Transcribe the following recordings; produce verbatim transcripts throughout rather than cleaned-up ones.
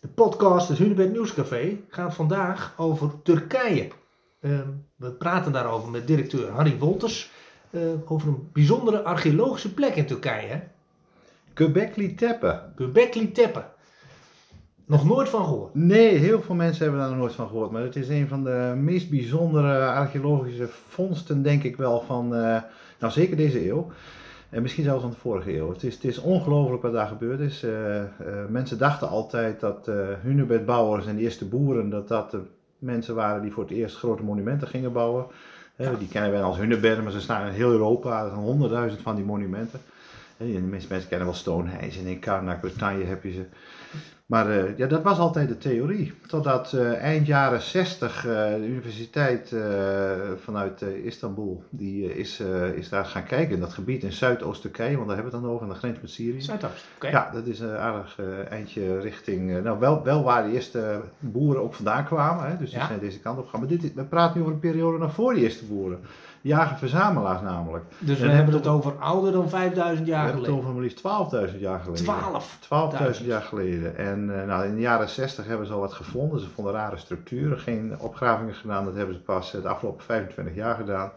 De podcast, het Hunebed Nieuwscafé, gaat vandaag over Turkije. Uh, we praten daarover met directeur Harry Wolters uh, over een bijzondere archeologische plek in Turkije. Göbekli Tepe. Göbekli Tepe. Nog nooit van gehoord? Nee, heel veel mensen hebben daar nog nooit van gehoord. Maar het is een van de meest bijzondere archeologische vondsten, denk ik wel, van uh, nou zeker deze eeuw. En misschien zelfs van de vorige eeuw. Het is, het is ongelooflijk wat daar gebeurd is. Uh, uh, mensen dachten altijd dat uh, hunebedbouwers en de eerste boeren, dat dat de mensen waren die voor het eerst grote monumenten gingen bouwen. Uh, die kennen wij als hunebedden, maar ze staan in heel Europa. Er zijn honderdduizend van die monumenten. En de meeste mensen kennen wel Stonehenge en in Karnak-Bretagne heb je ze. Maar uh, ja, dat was altijd de theorie. Totdat uh, eind jaren zestig uh, de universiteit uh, vanuit uh, Istanbul, die uh, is, uh, is daar gaan kijken in dat gebied in Zuidoost-Turkije, want daar hebben we het dan over, aan de grens met Syrië. Zuidoost, oké. Okay. Ja, dat is een aardig uh, eindje richting, uh, nou wel, wel waar de eerste boeren ook vandaan kwamen, hè, dus die ja. zijn deze kant op gegaan. Maar dit, we praten nu over een periode nog voor de eerste boeren. Jager-verzamelaars namelijk. Dus we hebben het over ouder dan vijfduizend jaar geleden? We hebben het over maar liefst twaalfduizend jaar geleden. twaalf? twaalfduizend jaar geleden. En uh, nou, in de jaren zestig hebben ze al wat gevonden. Ze vonden rare structuren, geen opgravingen gedaan. Dat hebben ze pas de afgelopen vijfentwintig jaar gedaan.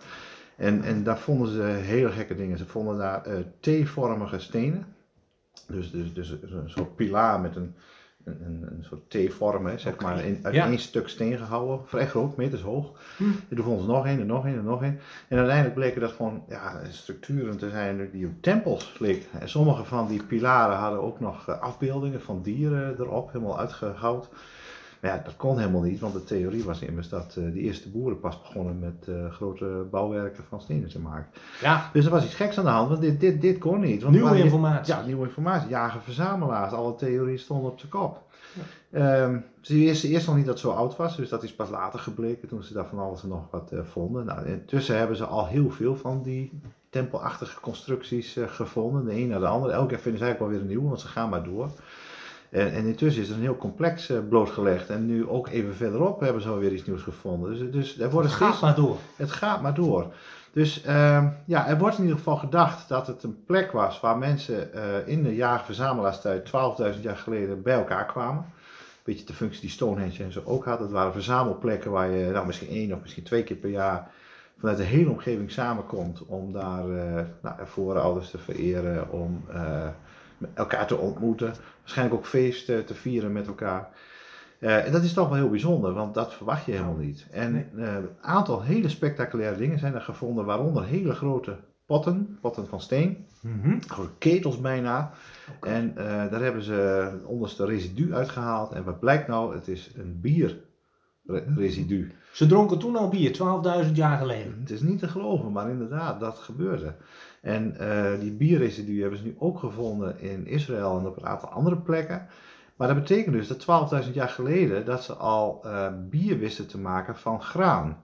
En, en daar vonden ze hele gekke dingen. Ze vonden daar uh, T-vormige stenen. Dus, dus, dus een soort pilaar met een... Een, een soort T-vorm, zeg okay. maar, in, uit ja. één stuk steen gehouden. Vrij groot, meters hoog. Hm. En toen vonden ze nog één en nog één en nog één. En uiteindelijk bleken dat gewoon ja, structuren te zijn die op tempels leken. En sommige van die pilaren hadden ook nog afbeeldingen van dieren erop, helemaal uitgehouwd. Maar ja, dat kon helemaal niet, want de theorie was immers dat uh, de eerste boeren pas begonnen met uh, grote bouwwerken van stenen te maken. Ja. Dus er was iets geks aan de hand, want dit, dit, dit kon niet. Want nieuwe informatie. Je, ja, nieuwe informatie. Jager-verzamelaars, alle theorieën stonden op zijn kop. Ja. Um, ze wisten eerst nog niet dat het zo oud was, dus dat is pas later gebleken toen ze daar van alles en nog wat uh, vonden. Nou, intussen hebben ze al heel veel van die tempelachtige constructies uh, gevonden, de een naar de andere. Elke keer vinden ze eigenlijk wel weer een nieuwe, want ze gaan maar door. En, en intussen is er een heel complex uh, blootgelegd. En nu ook even verderop hebben ze alweer iets nieuws gevonden. Dus, dus er wordt het steeds, gaat maar door. Het gaat maar door. Dus uh, ja, er wordt in ieder geval gedacht dat het een plek was waar mensen uh, in de jager-verzamelaarstijd twaalfduizend jaar geleden bij elkaar kwamen. Een beetje de functie die Stonehenge en zo ook had. Dat waren verzamelplekken waar je nou, misschien één of misschien twee keer per jaar vanuit de hele omgeving samenkomt. Om daar uh, nou, voorouders te vereren, om... Uh, elkaar te ontmoeten, waarschijnlijk ook feesten te vieren met elkaar. Uh, en dat is toch wel heel bijzonder, want dat verwacht je helemaal niet. En uh, een aantal hele spectaculaire dingen zijn er gevonden, waaronder hele grote potten, potten van steen, mm-hmm. grote ketels bijna. Okay. En uh, daar hebben ze onderste residu uitgehaald en wat blijkt nou, het is een bier. Residu. Ze dronken toen al bier, twaalfduizend jaar geleden. Het is niet te geloven, maar inderdaad, dat gebeurde. En uh, die bierresidu hebben ze nu ook gevonden in Israël en op een aantal andere plekken. Maar dat betekent dus dat twaalfduizend jaar geleden dat ze al uh, bier wisten te maken van graan.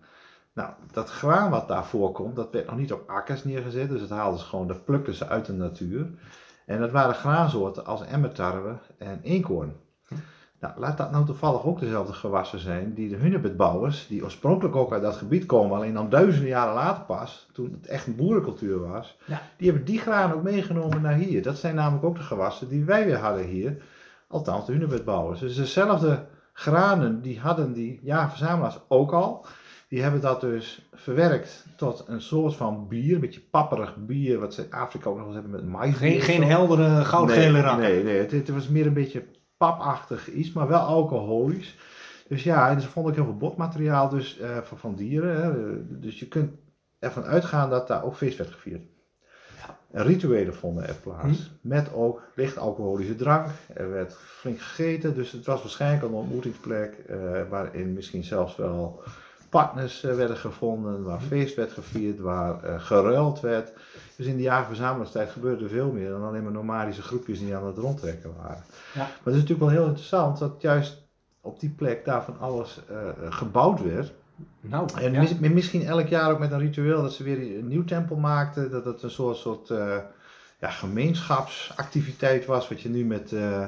Nou, dat graan wat daar voorkomt, dat werd nog niet op akkers neergezet. Dus dat haalden ze gewoon, dat plukten ze uit de natuur. En dat waren graansoorten als emmertarwe en eekhoorn. Nou, laat dat nou toevallig ook dezelfde gewassen zijn die de hunebedbouwers, die oorspronkelijk ook uit dat gebied komen, alleen dan duizenden jaren later pas, toen het echt een boerencultuur was, ja. die hebben die graan ook meegenomen naar hier. Dat zijn namelijk ook de gewassen die wij weer hadden hier, althans de hunebedbouwers. Dus dezelfde granen die hadden die jager-verzamelaars ook al, die hebben dat dus verwerkt tot een soort van bier, een beetje papperig bier, wat ze in Afrika ook nog eens hebben met maïs. Geen, geen heldere goudgele rakken. Nee, nee, nee het, het was meer een beetje papachtig iets, maar wel alcoholisch. Dus ja, en ze vonden ook heel veel botmateriaal dus, uh, van, van dieren. Hè. Dus je kunt ervan uitgaan dat daar ook feest werd gevierd. Ja. Rituelen vonden er plaats. Hm? Met ook licht alcoholische drank. Er werd flink gegeten. Dus het was waarschijnlijk een ontmoetingsplek uh, waarin misschien zelfs wel partners uh, werden gevonden, waar feest werd gevierd, waar uh, geruild werd. Dus in de jager-verzamelaarstijd gebeurde er veel meer dan alleen maar nomadische groepjes die aan het rondtrekken waren. Ja. Maar het is natuurlijk wel heel interessant dat juist op die plek daar van alles uh, gebouwd werd. Nou, en ja. mis, misschien elk jaar ook met een ritueel dat ze weer een nieuw tempel maakten, dat het een soort, soort uh, ja, gemeenschapsactiviteit was wat je nu met... Uh,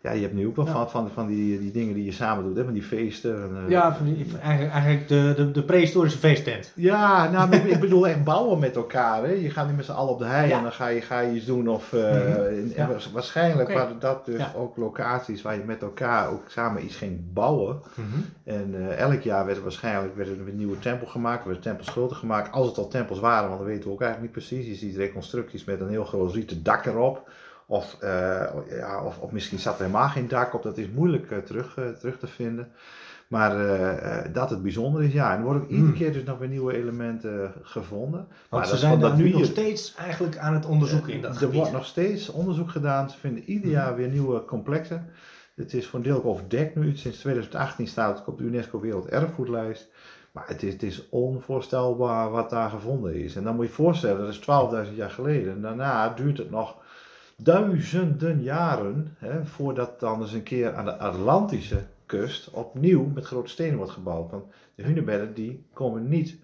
Ja, je hebt nu ook wel ja. van, van, van die, die dingen die je samen doet, hè? Van die feesten. En, uh, ja, van die, eigenlijk, eigenlijk de, de, de prehistorische feesttent. Ja, nou, ik bedoel echt bouwen met elkaar. Hè? Je gaat niet met z'n allen op de hei ja. en dan ga je, ga je iets doen. Of, uh, mm-hmm. ja. Waarschijnlijk okay. waren dat dus ja. ook locaties waar je met elkaar ook samen iets ging bouwen. Mm-hmm. En uh, elk jaar werd er waarschijnlijk werd er een nieuwe tempel gemaakt, werden tempels groter gemaakt. Als het al tempels waren, want dat weten we ook eigenlijk niet precies. Je ziet reconstructies met een heel groot rieten dak erop. Of, uh, ja, of, of misschien zat er helemaal geen dak op, dat is moeilijk uh, terug, uh, terug te vinden. Maar uh, dat het bijzonder is, ja. En er worden ook iedere keer dus nog weer nieuwe elementen gevonden. Want maar ze dat, zijn daar nu nog steeds eigenlijk aan het onderzoeken uh, in dat gebied. Er wordt nog steeds onderzoek gedaan. Ze vinden ieder jaar weer nieuwe complexen. Het is voor een deel ook overdekt nu. Sinds twintig achttien staat het op de UNESCO Wereld Erfgoedlijst. Maar het is, het is onvoorstelbaar wat daar gevonden is. En dan moet je je voorstellen, dat is twaalfduizend jaar geleden. En daarna duurt het nog duizenden jaren, hè, voordat dan eens een keer aan de Atlantische kust opnieuw met grote stenen wordt gebouwd. Want de hunebedden die komen niet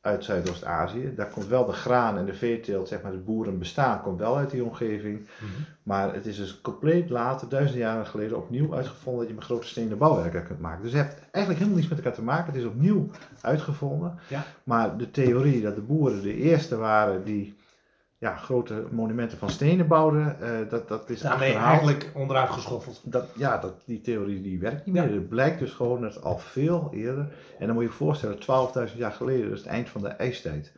uit Zuidoost-Azië. Daar komt wel de graan en de veeteelt, zeg maar het boerenbestaan, komt wel uit die omgeving. Mm-hmm. Maar het is dus compleet later, duizenden jaren geleden, opnieuw uitgevonden dat je met grote stenen bouwwerken kunt maken. Dus het heeft eigenlijk helemaal niets met elkaar te maken. Het is opnieuw uitgevonden. Ja. Maar de theorie dat de boeren de eerste waren die ja, grote monumenten van stenen bouwden, uh, dat, dat is daarmee eigenlijk onderuit geschoffeld. Dat, ja, dat, die theorie die werkt niet meer. Ja. Het blijkt dus gewoon dat al veel eerder, en dan moet je je voorstellen, twaalfduizend jaar geleden, dat is het eind van de ijstijd.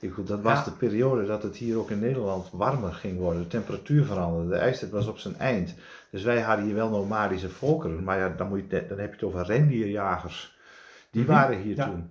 Ik, dat was ja. de periode dat het hier ook in Nederland warmer ging worden, de temperatuur veranderde, de ijstijd was op zijn eind. Dus wij hadden hier wel nomadische volkeren, maar ja, dan, moet je, dan heb je het over rendierjagers. Die mm-hmm. waren hier ja. toen.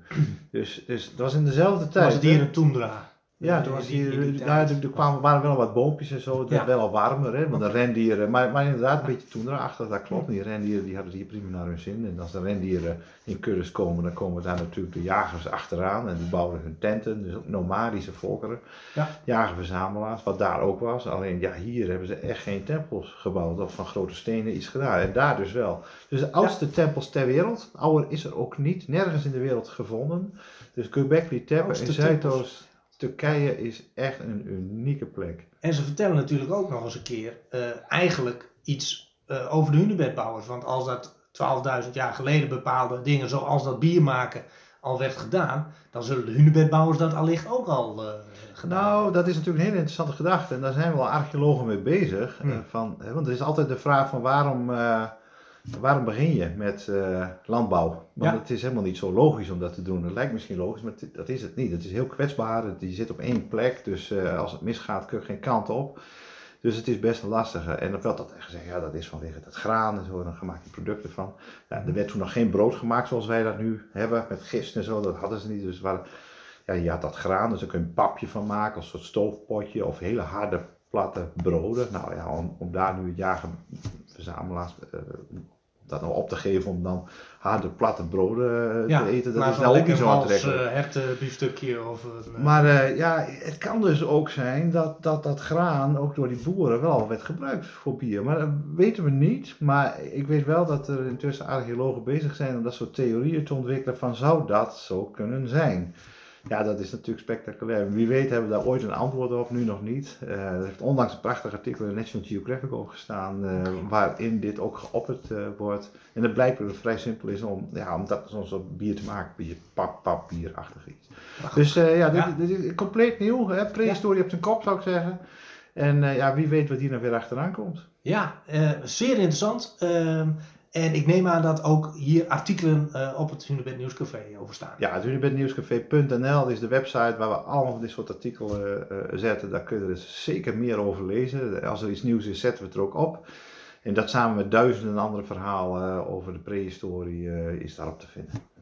Dus, dus dat was in dezelfde tijd. Was het hier een toendra? Ja, toen was die, die, die nou, er kwamen, waren wel wat boompjes en zo, het ja. werd wel al warmer, hè, want de rendieren, maar, maar inderdaad een beetje toenderaachtig, dat klopt. Die rendieren die hadden hier prima naar hun zin en als de rendieren in kuddes komen, dan komen daar natuurlijk de jagers achteraan en die bouwden hun tenten, dus ook nomadische volkeren, ja. jagerverzamelaars, wat daar ook was. Alleen ja, hier hebben ze echt geen tempels gebouwd of van grote stenen iets gedaan en daar dus wel. Dus de oudste ja. tempels ter wereld, ouder is er ook niet, nergens in de wereld gevonden, dus Göbekli Tepe in Zuidoost. Turkije is echt een unieke plek. En ze vertellen natuurlijk ook nog eens een keer uh, eigenlijk iets uh, over de hunebedbouwers. Want als dat twaalfduizend jaar geleden bepaalde dingen zoals dat bier maken al werd gedaan, dan zullen de hunebedbouwers dat allicht ook al uh, gedaan. Nou, dat is natuurlijk een hele interessante gedachte. En daar zijn wel archeologen mee bezig. Hmm. Uh, van, want er is altijd de vraag van waarom, uh, waarom begin je met uh, landbouw? Want ja. het is helemaal niet zo logisch om dat te doen. Het lijkt misschien logisch, maar het, dat is het niet. Het is heel kwetsbaar. Het, je zit op één plek, dus uh, als het misgaat kun je geen kant op. Dus het is best een lastige. En dan werd dat gezegd, ja, dat is vanwege dat graan en zo, dan maak je producten van. Ja, er werd toen nog geen brood gemaakt zoals wij dat nu hebben, met gist en zo, dat hadden ze niet. Dus waren, ja, je had dat graan, dus daar kun je een papje van maken, als een soort stoofpotje of hele harde platte broden. Nou ja, om, om daar nu het jagerverzamelaars Uh, dat nou op te geven om dan harde platte broden ja, te eten, dat is nou ook niet zo aantrekkelijk. Uh, hertenbiefstukje of een, maar uh, ja, het kan dus ook zijn dat, dat dat graan ook door die boeren wel werd gebruikt voor bier. Maar dat weten we niet, maar ik weet wel dat er intussen archeologen bezig zijn om dat soort theorieën te ontwikkelen van zou dat zo kunnen zijn. Ja, dat is natuurlijk spectaculair. Wie weet hebben we daar ooit een antwoord op, nu nog niet. Uh, er heeft onlangs een prachtig artikel in National Geographic opgestaan, uh, waarin dit ook geopperd uh, wordt. En het blijkt dat het vrij simpel is om, ja, om dat zo'n soort bier te maken, bier, pap, pap, bierachtig iets. Ach, dus uh, ja, dit, ja, dit is compleet nieuw, hè? Prehistorie ja. op zijn kop zou ik zeggen. En uh, ja, wie weet wat hier nou weer achteraan komt. Ja, uh, zeer interessant. Uh... En ik neem aan dat ook hier artikelen uh, op het Hunebed Nieuwscafé over staan. Ja, het hunebed nieuwscafé punt n l is de website waar we allemaal van dit soort artikelen uh, zetten. Daar kun je er dus zeker meer over lezen. Als er iets nieuws is, zetten we het er ook op. En dat samen met duizenden andere verhalen over de prehistorie uh, is daarop te vinden.